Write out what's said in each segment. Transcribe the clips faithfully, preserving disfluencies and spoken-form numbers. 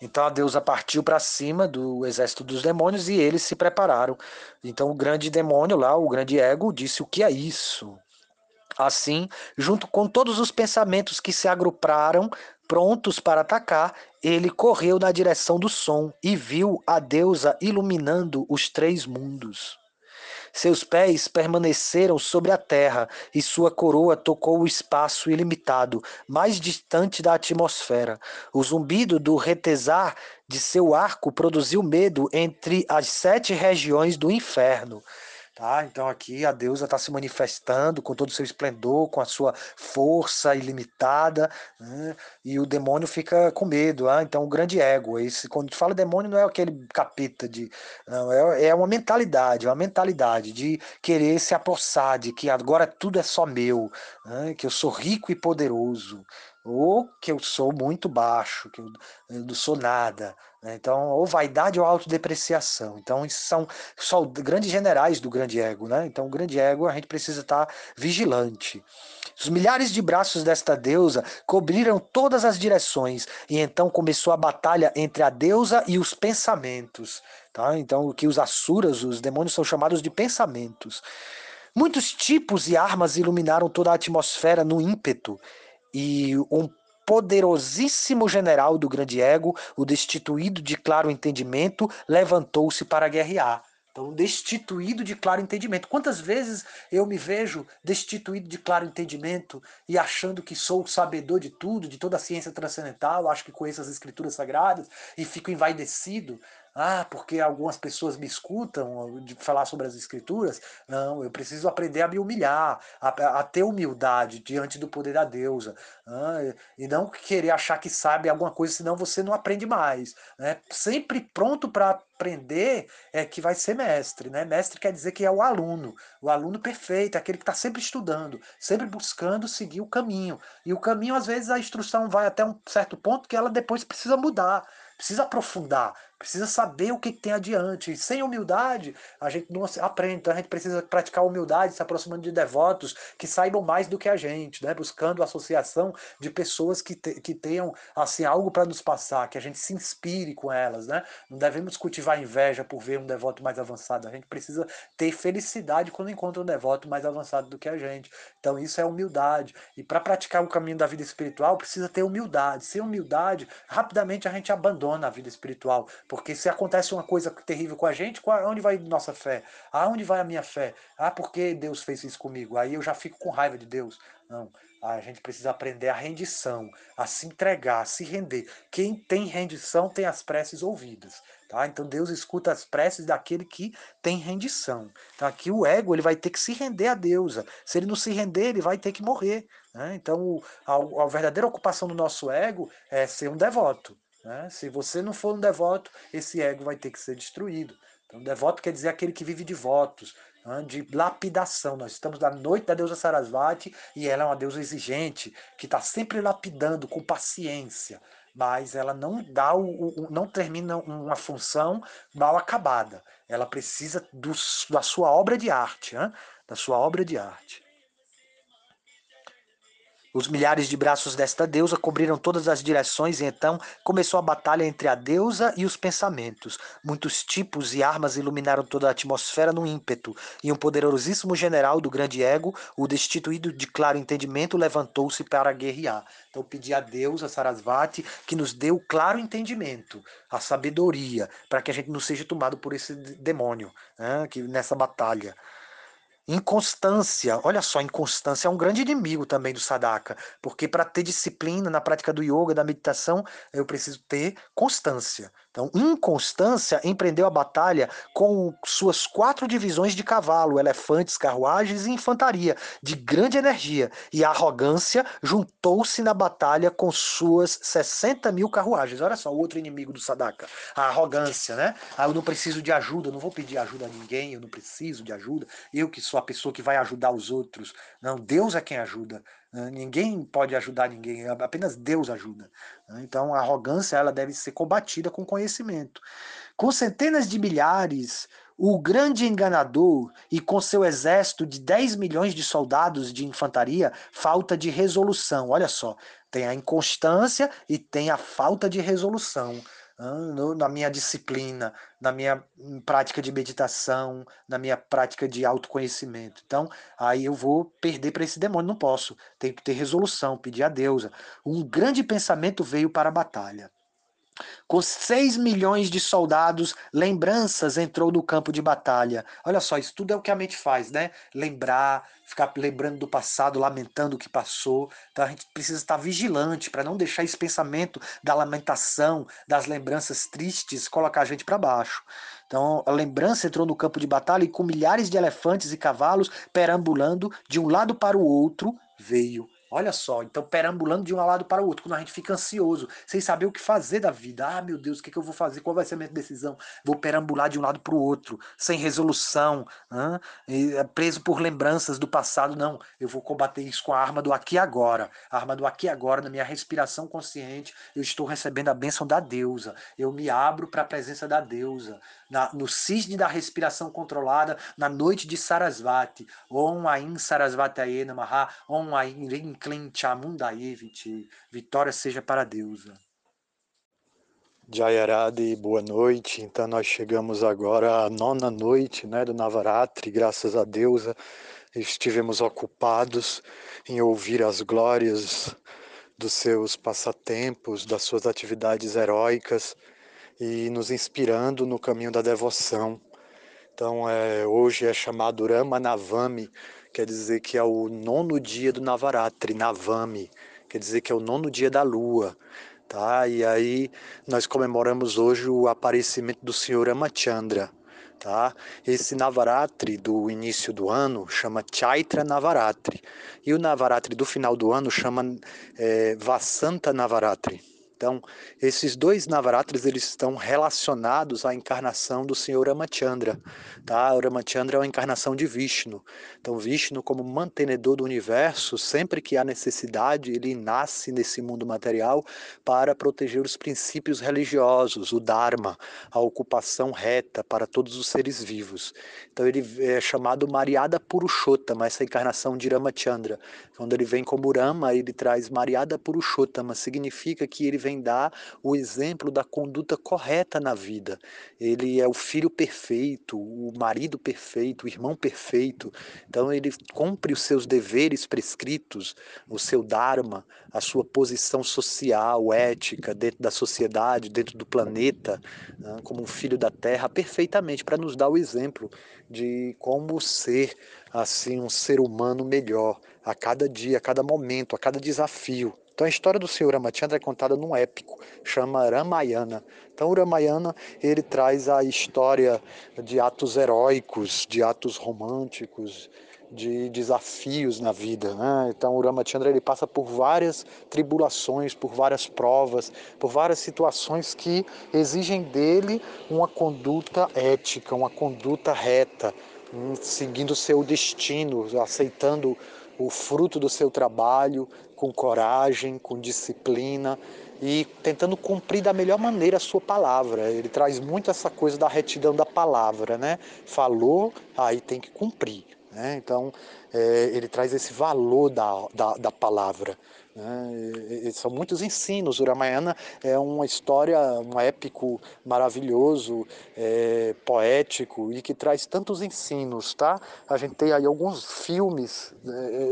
Então a deusa partiu para cima do exército dos demônios e eles se prepararam. Então o grande demônio lá, o grande ego, disse: o que é isso? Assim, junto com todos os pensamentos que se agruparam, prontos para atacar, ele correu na direção do som e viu a deusa iluminando os três mundos. Seus pés permaneceram sobre a terra e sua coroa tocou o espaço ilimitado, mais distante da atmosfera. O zumbido do retesar de seu arco produziu medo entre as sete regiões do inferno. Tá? Então aqui a deusa está se manifestando com todo o seu esplendor, com a sua força ilimitada, né? E o demônio fica com medo, né? Então o grande ego, esse, quando tu fala demônio não é aquele capeta, de, não, é, é uma mentalidade, uma mentalidade de querer se apossar, de que agora tudo é só meu, né? Que eu sou rico e poderoso, ou que eu sou muito baixo, que eu, eu não sou nada. Então, ou vaidade ou autodepreciação. Então, são só grandes generais do grande ego, né? Então, o grande ego, a gente precisa estar vigilante. Os milhares de braços desta deusa cobriram todas as direções, e então começou a batalha entre a deusa e os pensamentos. Tá? Então, que os asuras, os demônios, são chamados de pensamentos. Muitos tipos e armas iluminaram toda a atmosfera no ímpeto, e um poderosíssimo general do grande ego, o destituído de claro entendimento, levantou-se para guerrear. Então, destituído de claro entendimento. Quantas vezes eu me vejo destituído de claro entendimento e achando que sou o sabedor de tudo, de toda a ciência transcendental, acho que conheço as escrituras sagradas e fico envaidecido. Ah, porque algumas pessoas me escutam de falar sobre as escrituras. Não, eu preciso aprender a me humilhar, a, a ter humildade diante do poder da deusa. Ah, e não querer achar que sabe alguma coisa, senão você não aprende mais. Né? Sempre pronto para aprender é que vai ser mestre. Né? Mestre quer dizer que é o aluno, o aluno perfeito, aquele que está sempre estudando, sempre buscando seguir o caminho. E o caminho, às vezes, a instrução vai até um certo ponto que ela depois precisa mudar. Precisa aprofundar, precisa saber o que tem adiante. E sem humildade, a gente não aprende. Então a gente precisa praticar humildade, se aproximando de devotos que saibam mais do que a gente, né? Buscando associação de pessoas que, te, que tenham assim, algo para nos passar, que a gente se inspire com elas, né? Não devemos cultivar inveja por ver um devoto mais avançado. A gente precisa ter felicidade quando encontra um devoto mais avançado do que a gente. Então isso é humildade. E para praticar o caminho da vida espiritual, precisa ter humildade. Sem humildade, rapidamente a gente abandona na vida espiritual, porque se acontece uma coisa terrível com a gente, onde vai nossa fé? Aonde vai a minha fé? Ah, porque Deus fez isso comigo? Aí eu já fico com raiva de Deus. Não, a gente precisa aprender a rendição, a se entregar, a se render. Quem tem rendição tem as preces ouvidas, tá? Então Deus escuta as preces daquele que tem rendição. Então aqui o ego ele vai ter que se render a deusa. Se ele não se render, ele vai ter que morrer, né? Então a, a verdadeira ocupação do nosso ego é ser um devoto. Né? Se você não for um devoto, esse ego vai ter que ser destruído. Então, devoto quer dizer aquele que vive de votos, né? De lapidação. Nós estamos na noite da deusa Sarasvati e ela é uma deusa exigente, que está sempre lapidando com paciência, mas ela não, dá o, o, não termina uma função mal acabada. Ela precisa do, da sua obra de arte, né? Da sua obra de arte. Os milhares de braços desta deusa cobriram todas as direções e então começou a batalha entre a deusa e os pensamentos. Muitos tipos e armas iluminaram toda a atmosfera no ímpeto, e um poderosíssimo general do grande ego, o destituído de claro entendimento, levantou-se para guerrear. Então pedi à deusa Sarasvati que nos dê o claro entendimento, a sabedoria, para que a gente não seja tomado por esse demônio, né, que, nessa batalha. Inconstância, olha só, inconstância é um grande inimigo também do sadhaka, porque para ter disciplina na prática do yoga, da meditação, eu preciso ter constância. Então, inconstância empreendeu a batalha com suas quatro divisões de cavalo, elefantes, carruagens e infantaria, de grande energia, e a arrogância juntou-se na batalha com suas sessenta mil carruagens. Olha só, outro inimigo do sadhaka, a arrogância, né? Ah, eu não preciso de ajuda, eu não vou pedir ajuda a ninguém, eu não preciso de ajuda, eu que sou a pessoa que vai ajudar os outros. Não, Deus é quem ajuda. Ninguém pode ajudar ninguém, apenas Deus ajuda. Então a arrogância ela deve ser combatida com conhecimento. Com centenas de milhares, o grande enganador e com seu exército de dez milhões de soldados de infantaria, falta de resolução. Olha só, tem a inconstância e tem a falta de resolução. na minha disciplina, na minha prática de meditação, na minha prática de autoconhecimento. Então, aí eu vou perder para esse demônio, não posso. Tenho que ter resolução, pedir a Deus. Um grande pensamento veio para a batalha. Com seis milhões de soldados, lembranças entrou no campo de batalha. Olha só, isso tudo é o que a mente faz, né? Lembrar, ficar lembrando do passado, lamentando o que passou. Então a gente precisa estar vigilante para não deixar esse pensamento da lamentação, das lembranças tristes, colocar a gente para baixo. Então a lembrança entrou no campo de batalha e com milhares de elefantes e cavalos perambulando de um lado para o outro veio. Olha só, então perambulando de um lado para o outro, quando a gente fica ansioso, sem saber o que fazer da vida. Ah, meu Deus, o que, que eu vou fazer? Qual vai ser a minha decisão? Vou perambular de um lado para o outro, sem resolução, hein? E preso por lembranças do passado. Não, eu vou combater isso com a arma do aqui e agora. A arma do aqui e agora, na minha respiração consciente, eu estou recebendo a bênção da deusa. Eu me abro para a presença da deusa. Na, no cisne da respiração controlada, na noite de Sarasvati. Om Aim Sarasvataye Namaha, Om Aim Rim Clinchamundaeviti, vitória seja para a deusa. Jayarade, boa noite. Então nós chegamos agora à nona noite, né, do Navaratri, graças a deusa. Estivemos ocupados em ouvir as glórias dos seus passatempos, das suas atividades heróicas e nos inspirando no caminho da devoção. Então é, hoje é chamado Rama Navami, quer dizer que é o nono dia do Navaratri, Navami, quer dizer que é o nono dia da lua, tá? E aí nós comemoramos hoje o aparecimento do Senhor Ramachandra, tá? Esse Navaratri do início do ano chama Chaitra Navaratri, e o Navaratri do final do ano chama é, Vasanta Navaratri. Então, esses dois Navaratris, eles estão relacionados à encarnação do Senhor Ramachandra, tá? O Ramachandra é uma encarnação de Vishnu. Então, Vishnu, como mantenedor do universo, sempre que há necessidade, ele nasce nesse mundo material para proteger os princípios religiosos, o Dharma, a ocupação reta para todos os seres vivos. Então, ele é chamado Maryada Purushottama, essa encarnação de Ramachandra. Quando ele vem como Rama, ele traz Maryada Purushottama, significa que ele vem dar o exemplo da conduta correta na vida. Ele é o filho perfeito, o marido perfeito, o irmão perfeito. Então ele cumpre os seus deveres prescritos, o seu dharma, a sua posição social, ética, dentro da sociedade, dentro do planeta, né, como um filho da terra, perfeitamente, para nos dar o exemplo de como ser assim, um ser humano melhor a cada dia, a cada momento, a cada desafio. Então a história do Senhor Ramachandra é contada num épico, chama Ramayana. Então o Ramayana, ele traz a história de atos heróicos, de atos românticos, de desafios na vida, né? Então o Ramachandra, ele passa por várias tribulações, por várias provas, por várias situações que exigem dele uma conduta ética, uma conduta reta, seguindo seu destino, aceitando o fruto do seu trabalho, com coragem, com disciplina e tentando cumprir da melhor maneira a sua palavra. Ele traz muito essa coisa da retidão da palavra, né? Falou, aí tem que cumprir, né? Então, é, ele traz esse valor da, da, da palavra, né? E, e são muitos ensinos. O Ramayana é uma história, um épico maravilhoso, é, poético e que traz tantos ensinos, tá? A gente tem aí alguns filmes,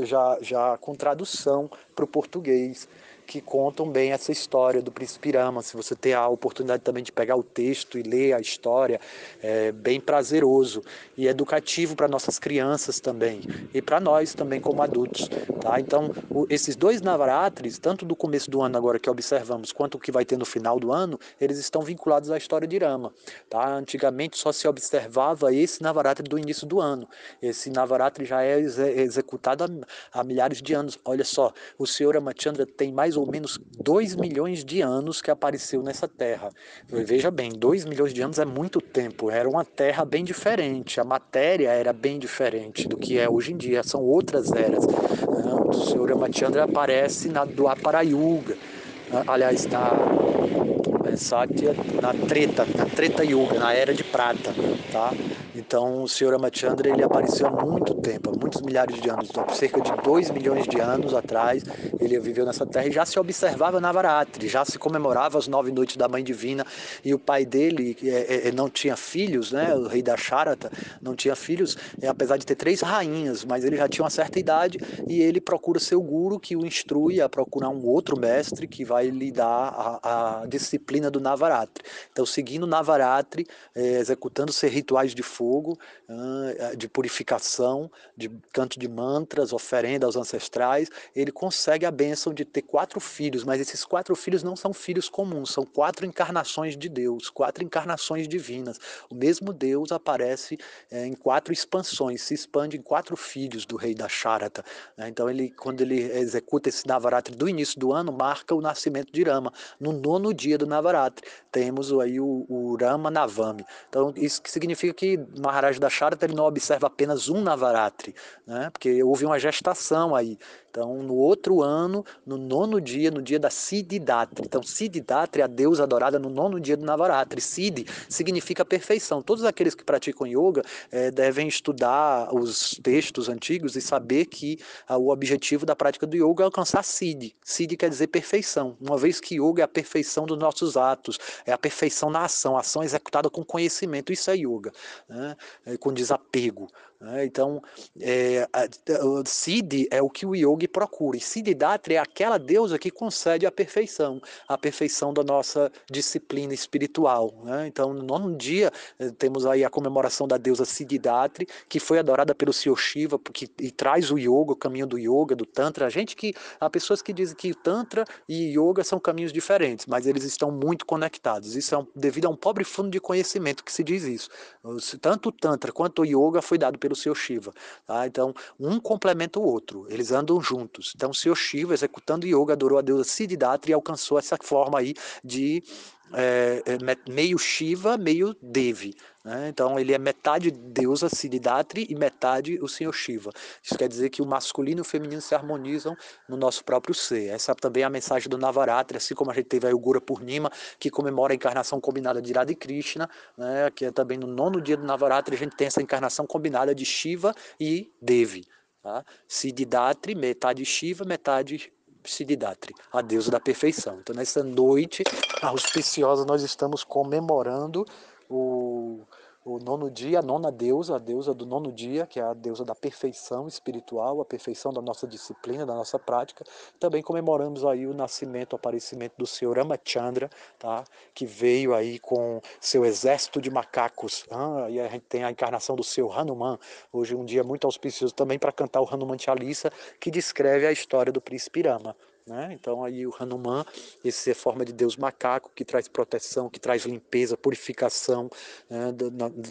é, já, já com tradução para o português, que contam bem essa história do príncipe Rama. Se você tem a oportunidade também de pegar o texto e ler a história, é bem prazeroso e educativo para nossas crianças também e para nós também como adultos, tá? Então, esses dois Navaratris, tanto do começo do ano agora que observamos, quanto o que vai ter no final do ano, eles estão vinculados à história de Rama, tá? Antigamente só se observava esse Navaratri do início do ano. Esse Navaratri já é executado há, há milhares de anos. Olha só, o Senhor Ramachandra tem mais ou ou menos dois milhões de anos que apareceu nessa terra. Veja bem, dois milhões de anos é muito tempo, era uma terra bem diferente, a matéria era bem diferente do que é hoje em dia, são outras eras. O Senhor Ramachandra aparece na Dwapara Yuga, aliás, na Sátya, na treta, na treta Yuga, na era de prata, tá? Então o senhor Ramachandra ele apareceu há muito tempo, há muitos milhares de anos, então, cerca de dois milhões de anos atrás, ele viveu nessa terra e já se observava Navaratri, já se comemorava as nove noites da Mãe Divina, e o pai dele é, é, não tinha filhos, né? O rei da Charata não tinha filhos, é, apesar de ter três rainhas, mas ele já tinha uma certa idade e ele procura seu guru que o instrui a procurar um outro mestre que vai lhe dar a, a disciplina do Navaratri. Então seguindo o Navaratri, é, executando seus rituais de fogo, de purificação, de canto de mantras, oferenda aos ancestrais, ele consegue a bênção de ter quatro filhos, mas esses quatro filhos não são filhos comuns, são quatro encarnações de Deus, quatro encarnações divinas. O mesmo Deus aparece é, em quatro expansões, se expande em quatro filhos do rei da Charata. Então, ele, quando ele executa esse Navaratri do início do ano, marca o nascimento de Rama. No nono dia do Navaratri, temos aí o, o Rama Navami. Então, isso que significa que Maharaja da Charata ele não observa apenas um Navaratri, né? Porque houve uma gestação aí. Então, no outro ano, no nono dia, no dia da Siddhidatri. Então, Siddhidatri é a deusa adorada no nono dia do Navaratri. Siddhi significa perfeição. Todos aqueles que praticam yoga é, devem estudar os textos antigos e saber que a, o objetivo da prática do yoga é alcançar Siddhi. Siddhi quer dizer perfeição. Uma vez que yoga é a perfeição dos nossos atos, é a perfeição na ação, a ação executada com conhecimento. Isso é yoga, né? É, com desapego. Então, é, Siddhi é o que o yogi procura, e Siddhidatri é aquela deusa que concede a perfeição, a perfeição da nossa disciplina espiritual, né? Então, no nono dia, temos aí a comemoração da deusa Siddhidatri, que foi adorada pelo senhor Shiva, porque, e traz o yoga, o caminho do yoga, do tantra. A gente que, há pessoas que dizem que tantra e yoga são caminhos diferentes, mas eles estão muito conectados. Isso é um, devido a um pobre fundo de conhecimento que se diz isso. Tanto o tantra quanto o yoga foi dado pelo seu Shiva, tá? Então um complementa o outro, eles andam juntos. Então o seu Shiva, executando yoga, adorou a deusa Siddhidatri e alcançou essa forma aí de é, meio Shiva, meio Devi, né? Então ele é metade deusa Siddhidatri e metade o senhor Shiva. Isso quer dizer que o masculino e o feminino se harmonizam no nosso próprio ser. Essa também é a mensagem do Navaratri, assim como a gente teve a Gura Purnima, que comemora a encarnação combinada de Radha e Krishna, né? Que é também no nono dia do Navaratri, a gente tem essa encarnação combinada de Shiva e Devi, tá? Siddhidatri, metade Shiva, metade Siddhidatri, a deusa da perfeição. Então nessa noite auspiciosa nós estamos comemorando o, o nono dia, a nona deusa, a deusa do nono dia, que é a deusa da perfeição espiritual, a perfeição da nossa disciplina, da nossa prática. Também comemoramos aí o nascimento, o aparecimento do senhor Ramachandra, tá? Que veio aí com seu exército de macacos. Ah, e a gente tem a encarnação do seu Hanuman, hoje um dia muito auspicioso também para cantar o Hanuman Chalisa, que descreve a história do príncipe Rama, né? Então aí o Hanuman, essa é a forma de Deus macaco, que traz proteção, que traz limpeza, purificação, né?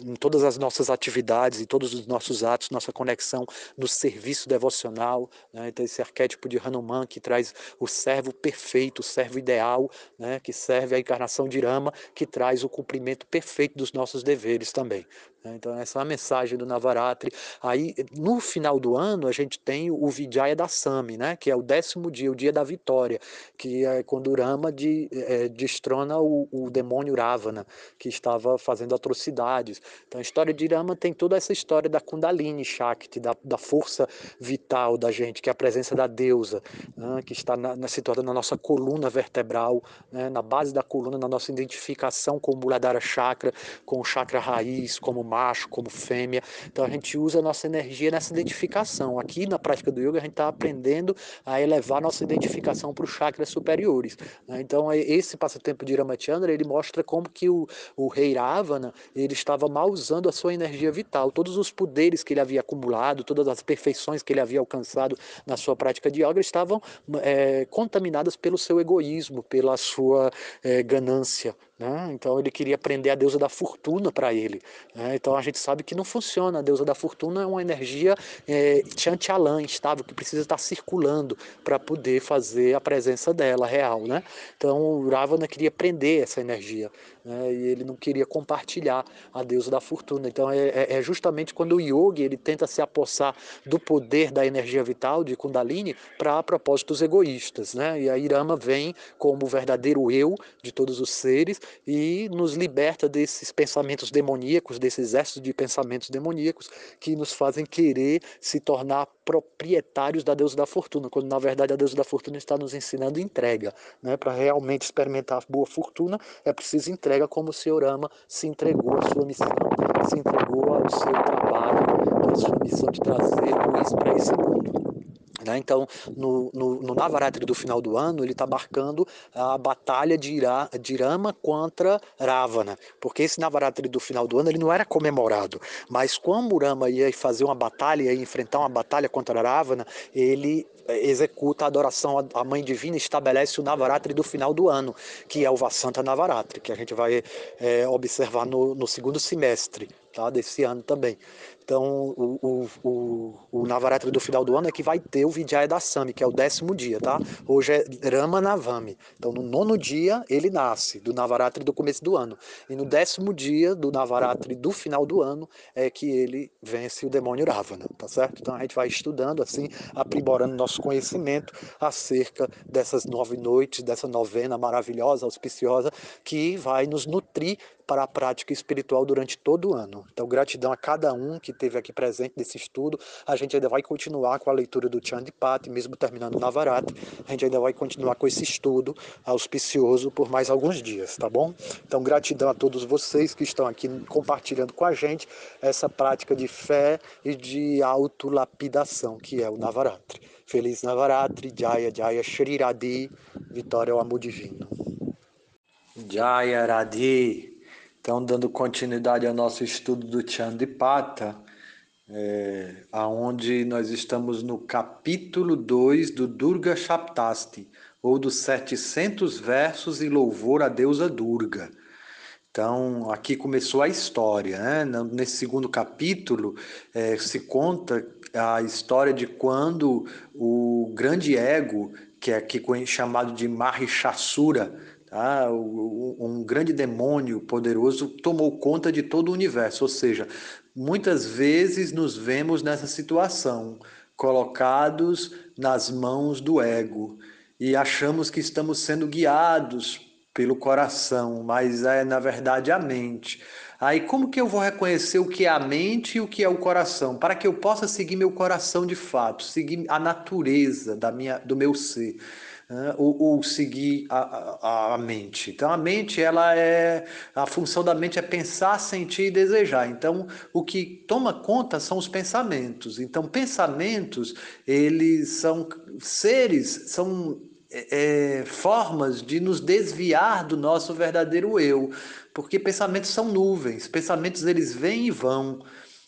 Em todas as nossas atividades, em todos os nossos atos, nossa conexão no serviço devocional, né? Então esse arquétipo de Hanuman que traz o servo perfeito, o servo ideal, né? Que serve a encarnação de Rama, que traz o cumprimento perfeito dos nossos deveres também. Então essa é a mensagem do Navaratri. Aí no final do ano a gente tem o Vijaya Dasami, né? Que é o décimo dia, o dia da vitória, que é quando o Rama de, é, destrona o, o demônio Ravana, que estava fazendo atrocidades. Então a história de Rama tem toda essa história da Kundalini Shakti, da, da força vital da gente, que é a presença da deusa, né? Que está na, na, situada na nossa coluna vertebral, né? Na base da coluna, na nossa identificação com o Muladhara Chakra, com o chakra raiz, como macho, como fêmea. Então a gente usa a nossa energia nessa identificação. Aqui na prática do yoga a gente está aprendendo a elevar nossa identificação para os chakras superiores, né? Então esse passatempo de Ramachandra ele mostra como que o, o rei Ravana ele estava mal usando a sua energia vital, todos os poderes que ele havia acumulado, todas as perfeições que ele havia alcançado na sua prática de yoga estavam é, contaminadas pelo seu egoísmo, pela sua é, ganância, né? Então ele queria prender a deusa da fortuna para ele, né? Então a gente sabe que não funciona. A deusa da fortuna é uma energia é, chanchalan, estável, que precisa estar circulando para poder fazer trazer a presença dela real, né? Então o Ravana queria prender essa energia, né? E ele não queria compartilhar a deusa da fortuna. Então é, é justamente quando o yogi ele tenta se apossar do poder da energia vital de Kundalini para propósitos egoístas, né? E aí Rama vem como o verdadeiro eu de todos os seres e nos liberta desses pensamentos demoníacos, desses exércitos de pensamentos demoníacos que nos fazem querer se tornar proprietários da deusa da fortuna, quando na verdade a deusa da fortuna está nos ensinando entrega, né? Para realmente experimentar a boa fortuna é preciso entrega, como o senhor Rama se entregou à sua missão, se entregou ao seu trabalho, à sua missão de trazer luz para esse mundo. Né? Então, no, no, no Navaratri do final do ano, ele está marcando a batalha de, Ira, de Rama contra Ravana, porque esse Navaratri do final do ano ele não era comemorado, mas quando Rama ia fazer uma batalha, ia enfrentar uma batalha contra Ravana, ele executa a adoração à Mãe Divina e estabelece o Navaratri do final do ano, que é o Vasanta Navaratri, que a gente vai é, observar no, no segundo semestre, tá? Desse ano também. Então, o, o, o, o Navaratri do final do ano é que vai ter o Vijaya Dasami, que é o décimo dia, tá? Hoje é Rama Navami. Então, no nono dia, ele nasce, do Navaratri do começo do ano. E no décimo dia do Navaratri do final do ano é que ele vence o demônio Ravana, tá certo? Então, a gente vai estudando, assim, aprimorando nosso conhecimento acerca dessas nove noites, dessa novena maravilhosa, auspiciosa, que vai nos nutrir para a prática espiritual durante todo o ano. Então, gratidão a cada um que esteve aqui presente nesse estudo. A gente ainda vai continuar com a leitura do Chandipata, mesmo terminando o Navaratri. A gente ainda vai continuar com esse estudo auspicioso por mais alguns dias, tá bom? Então, gratidão a todos vocês que estão aqui compartilhando com a gente essa prática de fé e de autolapidação, que é o Navaratri. Feliz Navaratri, Jaya Jaya Shri Radhi, vitória ao amor divino. Jaya Radhi. Então, dando continuidade ao nosso estudo do Chandipata, é, onde nós estamos no capítulo dois do Durga Shaptasti, ou dos setecentos versos em louvor à deusa Durga. Então, aqui começou a história, né? Nesse segundo capítulo, é, se conta a história de quando o grande ego, que é aqui chamado de Mahishasura, Ah, um grande demônio poderoso tomou conta de todo o universo, ou seja, muitas vezes nos vemos nessa situação, colocados nas mãos do ego e achamos que estamos sendo guiados pelo coração, mas é na verdade a mente. Aí como que eu vou reconhecer o que é a mente e o que é o coração? Para que eu possa seguir meu coração de fato, seguir a natureza da minha, do meu ser. Ou, ou seguir a, a, a mente. Então a mente, ela é, a função da mente é pensar, sentir e desejar. Então o que toma conta são os pensamentos. Então pensamentos, eles são seres, são é, formas de nos desviar do nosso verdadeiro eu, porque pensamentos são nuvens, pensamentos eles vêm e vão.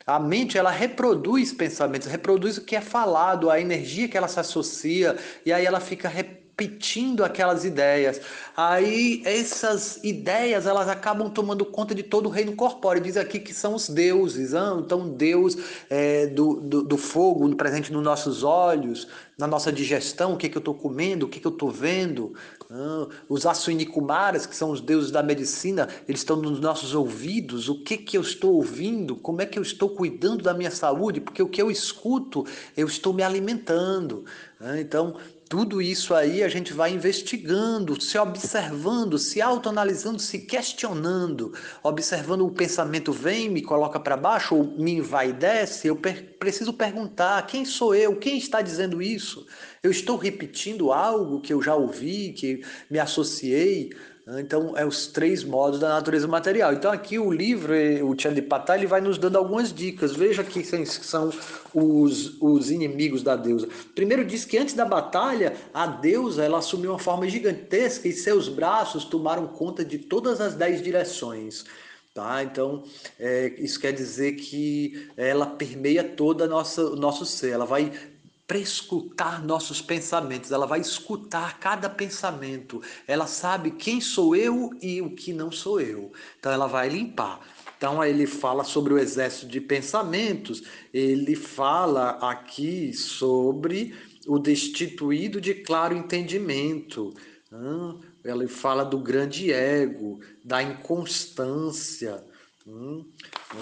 A mente, ela reproduz pensamentos, reproduz o que é falado, a energia que ela se associa, e aí ela fica repetindo repetindo aquelas ideias, aí essas ideias elas acabam tomando conta de todo o reino corpóreo. Diz aqui que são os deuses, ah, então Deus é, do, do, do fogo presente nos nossos olhos, na nossa digestão, o que, que eu estou comendo, o que, que eu estou vendo, ah, os asunicumaras, que são os deuses da medicina, eles estão nos nossos ouvidos, o que, que eu estou ouvindo, como é que eu estou cuidando da minha saúde, porque o que eu escuto, eu estou me alimentando, ah, então tudo isso aí a gente vai investigando, se observando, se autoanalisando, se questionando, observando o pensamento vem, me coloca para baixo ou me envaidece, eu per- preciso perguntar quem sou eu, quem está dizendo isso? Eu estou repetindo algo que eu já ouvi, que me associei? Então, é os três modos da natureza material. Então, aqui o livro, o Chandipata, ele vai nos dando algumas dicas. Veja que são os, os inimigos da deusa. Primeiro diz que antes da batalha, a deusa ela assumiu uma forma gigantesca e seus braços tomaram conta de todas as dez direções. Tá? Então, é, isso quer dizer que ela permeia todo o nosso ser. Ela vai prescutar nossos pensamentos, ela vai escutar cada pensamento, ela sabe quem sou eu e o que não sou eu, então ela vai limpar. Então aí ele fala sobre o exército de pensamentos, ele fala aqui sobre o destituído de claro entendimento. Hum, ela fala do grande ego, da inconstância. Hum,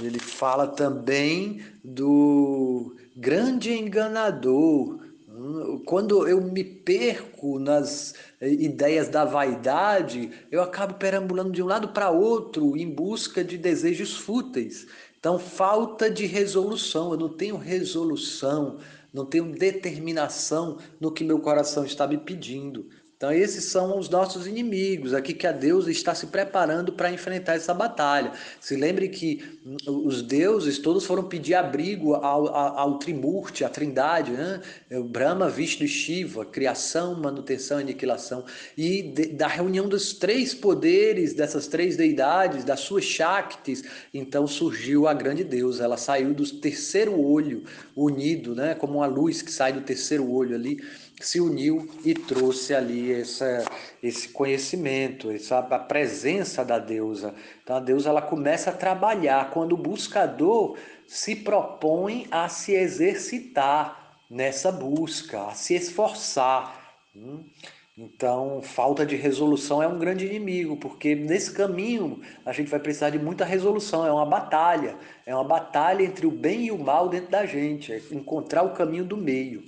ele fala também do grande enganador. Hum, quando eu me perco nas ideias da vaidade, eu acabo perambulando de um lado para outro em busca de desejos fúteis. Então, falta de resolução. Eu não tenho resolução, não tenho determinação no que meu coração está me pedindo. Então, esses são os nossos inimigos, aqui que a deusa está se preparando para enfrentar essa batalha. Se lembre que os deuses todos foram pedir abrigo ao, ao, ao Trimurti, à Trindade, né? Brahma, Vishnu e Shiva, criação, manutenção e aniquilação. E de, da reunião dos três poderes, dessas três deidades, das suas Shaktis, então surgiu a grande deusa. Ela saiu do terceiro olho unido, né? Como uma luz que sai do terceiro olho ali, se uniu e trouxe ali essa, esse conhecimento, essa, a presença da deusa. Então a deusa ela começa a trabalhar quando o buscador se propõe a se exercitar nessa busca, a se esforçar. Então, falta de resolução é um grande inimigo, porque nesse caminho a gente vai precisar de muita resolução, é uma batalha, é uma batalha entre o bem e o mal dentro da gente, é encontrar o caminho do meio.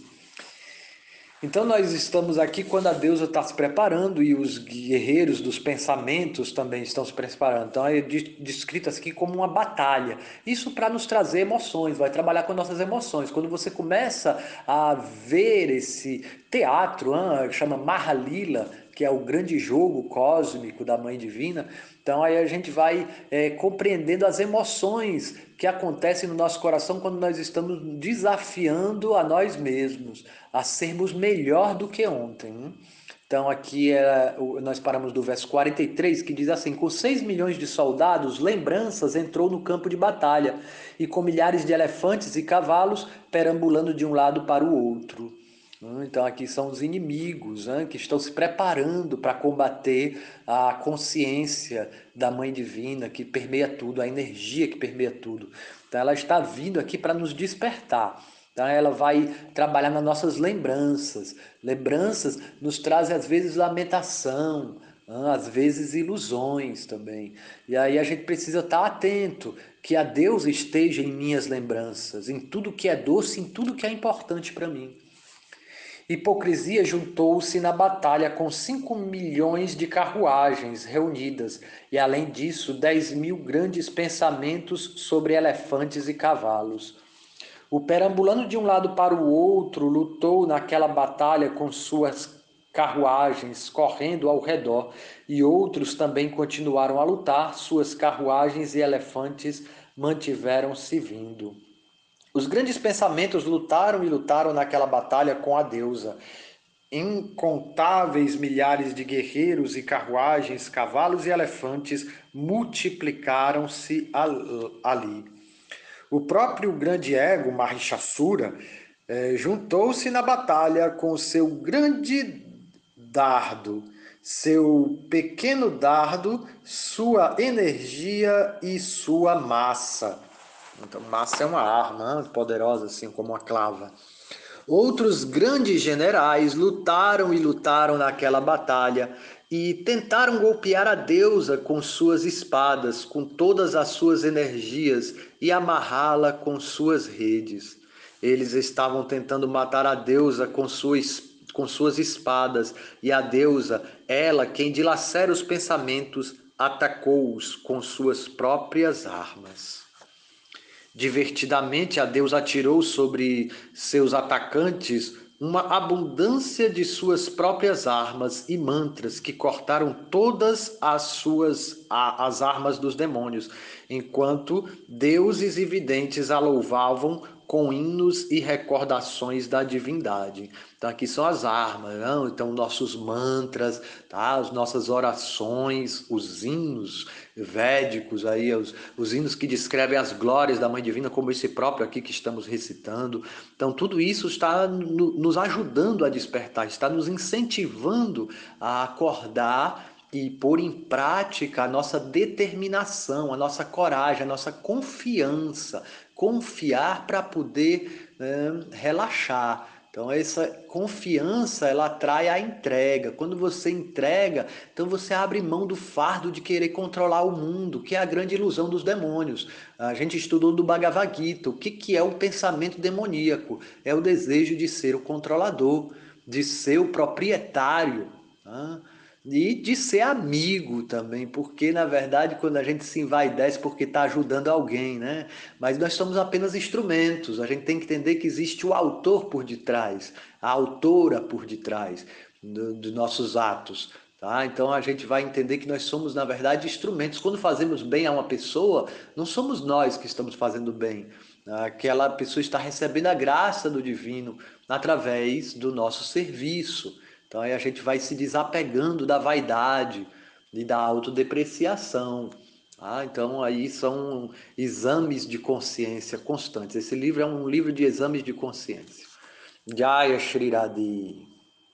Então nós estamos aqui quando a deusa está se preparando e os guerreiros dos pensamentos também estão se preparando. Então é descrito aqui como uma batalha. Isso para nos trazer emoções, vai trabalhar com nossas emoções. Quando você começa a ver esse teatro, que chama Mahalila, que é o grande jogo cósmico da Mãe Divina, então aí a gente vai é, compreendendo as emoções que acontecem no nosso coração quando nós estamos desafiando a nós mesmos, a sermos melhor do que ontem. Hein? Então aqui é, nós paramos do verso quarenta e três, que diz assim: com seis milhões de soldados, Lembranças entrou no campo de batalha, e com milhares de elefantes e cavalos perambulando de um lado para o outro. Então aqui são os inimigos, hein, que estão se preparando para combater a consciência da Mãe Divina que permeia tudo, a energia que permeia tudo. Então ela está vindo aqui para nos despertar. Então ela vai trabalhar nas nossas lembranças. Lembranças nos trazem às vezes lamentação, hein, às vezes ilusões também. E aí a gente precisa estar atento, que a deusa esteja em minhas lembranças, em tudo que é doce, em tudo que é importante para mim. Hipocrisia juntou-se na batalha com cinco milhões de carruagens reunidas e, além disso, dez mil grandes pensamentos sobre elefantes e cavalos. O perambulando de um lado para o outro lutou naquela batalha com suas carruagens correndo ao redor, e outros também continuaram a lutar, suas carruagens e elefantes mantiveram-se vindo. Os grandes pensamentos lutaram e lutaram naquela batalha com a deusa. Incontáveis milhares de guerreiros e carruagens, cavalos e elefantes multiplicaram-se ali. O próprio grande ego, Mahishasura, juntou-se na batalha com seu grande dardo, seu pequeno dardo, sua energia e sua massa. Então, massa é uma arma, né, poderosa, assim como uma clava. Outros grandes generais lutaram e lutaram naquela batalha e tentaram golpear a deusa com suas espadas, com todas as suas energias, e amarrá-la com suas redes. Eles estavam tentando matar a deusa com sua espada, com suas espadas, e a deusa, ela quem dilacera os pensamentos, atacou-os com suas próprias armas. Divertidamente, a deusa atirou sobre seus atacantes uma abundância de suas próprias armas e mantras, que cortaram todas as suas as armas dos demônios, enquanto deuses e videntes a louvavam com hinos e recordações da divindade. Então aqui são as armas, não? Então nossos mantras, tá? As nossas orações, os hinos védicos, aí, os, os hinos que descrevem as glórias da Mãe Divina, como esse próprio aqui que estamos recitando. Então tudo isso está no, nos ajudando a despertar, está nos incentivando a acordar e pôr em prática a nossa determinação, a nossa coragem, a nossa confiança. Confiar para poder é, relaxar, Então essa confiança, ela atrai a entrega. Quando você entrega, então você abre mão do fardo de querer controlar o mundo, que é a grande ilusão dos demônios. A gente estudou do Bhagavad Gita, o que, que é o pensamento demoníaco? É o desejo de ser o controlador, de ser o proprietário, tá? E de ser amigo também, porque na verdade quando a gente se envaidece porque está ajudando alguém, né? Mas nós somos apenas instrumentos, a gente tem que entender que existe o autor por detrás, a autora por detrás do, dos nossos atos, tá? Então a gente vai entender que nós somos na verdade instrumentos. Quando fazemos bem a uma pessoa, não somos nós que estamos fazendo bem, aquela pessoa está recebendo a graça do divino através do nosso serviço. Então aí a gente vai se desapegando da vaidade e da autodepreciação. Ah, então aí são exames de consciência constantes. Esse livro é um livro de exames de consciência. Jaya Shri Radhe.